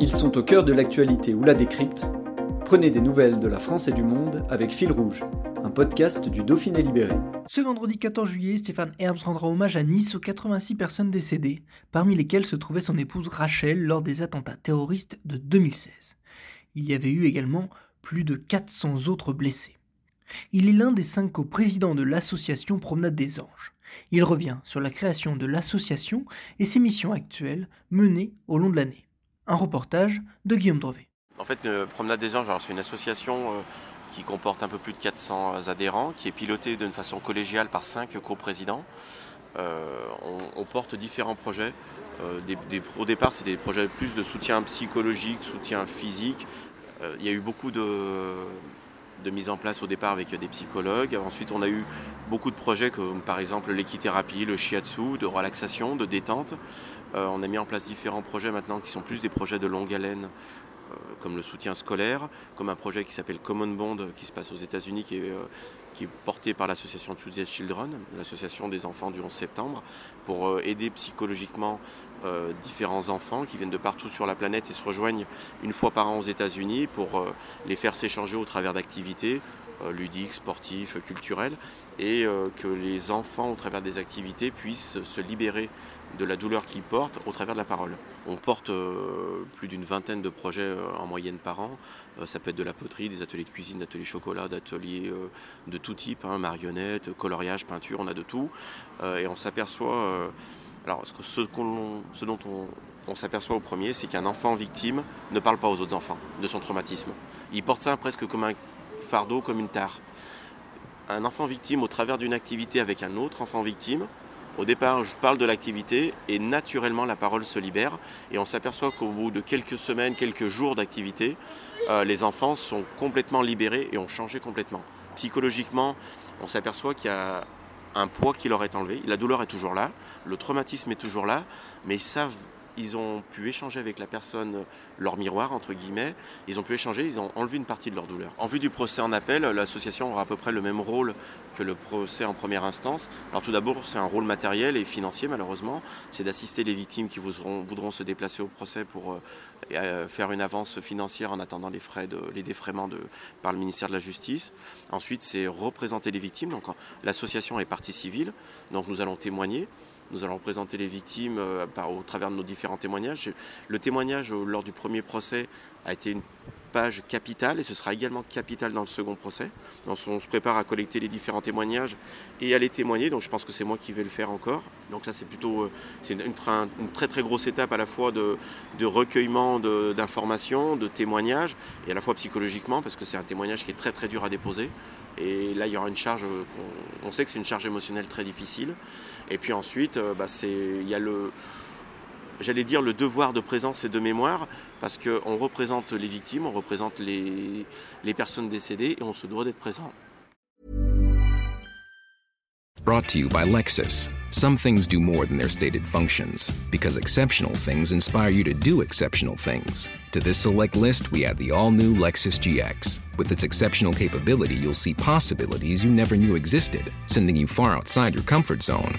Ils sont au cœur de l'actualité ou la décrypte. Prenez des nouvelles de la France et du monde avec Fil Rouge, un podcast du Dauphiné Libéré. Ce vendredi 14 juillet, Stéphane Erbs rendra hommage à Nice aux 86 personnes décédées, parmi lesquelles se trouvait son épouse Rachel lors des attentats terroristes de 2016. Il y avait eu également plus de 400 autres blessés. Il est l'un des 5 coprésidents de l'association Promenade des Anges. Il revient sur la création de l'association et ses missions actuelles menées au long de l'année. Un reportage de Guillaume Drevet. En fait, Promenade des Anges, c'est une association qui comporte un peu plus de 400 adhérents, qui est pilotée d'une façon collégiale par 5 coprésidents. On porte différents projets. Au départ, c'est des projets plus de soutien psychologique, soutien physique. Il y a eu beaucoup de mise en place au départ avec des psychologues. Ensuite, on a eu beaucoup de projets comme par exemple l'équithérapie, le shiatsu, de relaxation, de détente. On a mis en place différents projets maintenant qui sont plus des projets de longue haleine, comme le soutien scolaire, comme un projet qui s'appelle Common Bond, qui se passe aux États-Unis, qui est porté par l'association Tuesday's Children, l'association des enfants du 11 septembre, pour aider psychologiquement différents enfants qui viennent de partout sur la planète et se rejoignent une fois par an aux États-Unis pour les faire s'échanger au travers d'activités ludiques, sportives, culturelles, et que les enfants, au travers des activités, puissent se libérer de la douleur qu'ils portent au travers de la parole. On porte plus d'une vingtaine de projets en moyenne par an. Ça peut être de la poterie, des ateliers de cuisine, d'ateliers chocolat, d'ateliers de tout type, marionnettes, coloriage, peinture, on a de tout. Et on s'aperçoit... Alors, ce dont on s'aperçoit au premier, c'est qu'un enfant victime ne parle pas aux autres enfants de son traumatisme. Il porte ça presque comme un fardeau, comme une tare. Un enfant victime, au travers d'une activité avec un autre enfant victime, au départ, je parle de l'activité et naturellement, la parole se libère. Et on s'aperçoit qu'au bout de quelques semaines, quelques jours d'activité, les enfants sont complètement libérés et ont changé complètement. Psychologiquement, on s'aperçoit qu'il y a un poids qui leur est enlevé. La douleur est toujours là, le traumatisme est toujours là, mais ils ont pu échanger avec la personne, leur miroir, entre guillemets. Ils ont pu échanger, ils ont enlevé une partie de leur douleur. En vue du procès en appel, l'association aura à peu près le même rôle que le procès en première instance. Alors tout d'abord, c'est un rôle matériel et financier, malheureusement. C'est d'assister les victimes qui voudront se déplacer au procès pour faire une avance financière en attendant les défraiements par le ministère de la Justice. Ensuite, c'est représenter les victimes. Donc, l'association est partie civile, donc nous allons témoigner. Nous allons représenter les victimes au travers de nos différents témoignages. Le témoignage lors du premier procès a été une page capitale et ce sera également capital dans le second procès. Donc on se prépare à collecter les différents témoignages et à les témoigner. Donc je pense que c'est moi qui vais le faire encore. Donc ça c'est une très très grosse étape à la fois de recueillement d'informations, de témoignages et à la fois psychologiquement parce que c'est un témoignage qui est très très dur à déposer. Et là, il y aura une charge, on sait que c'est une charge émotionnelle très difficile. Et puis ensuite, il y a le devoir de présence et de mémoire, parce qu'on représente les victimes, on représente les personnes décédées et on se doit d'être présent. Brought to you by Lexus. Some things do more than their stated functions, because exceptional things inspire you to do exceptional things. To this select list, we add the all-new Lexus GX. With its exceptional capability, you'll see possibilities you never knew existed, sending you far outside your comfort zone.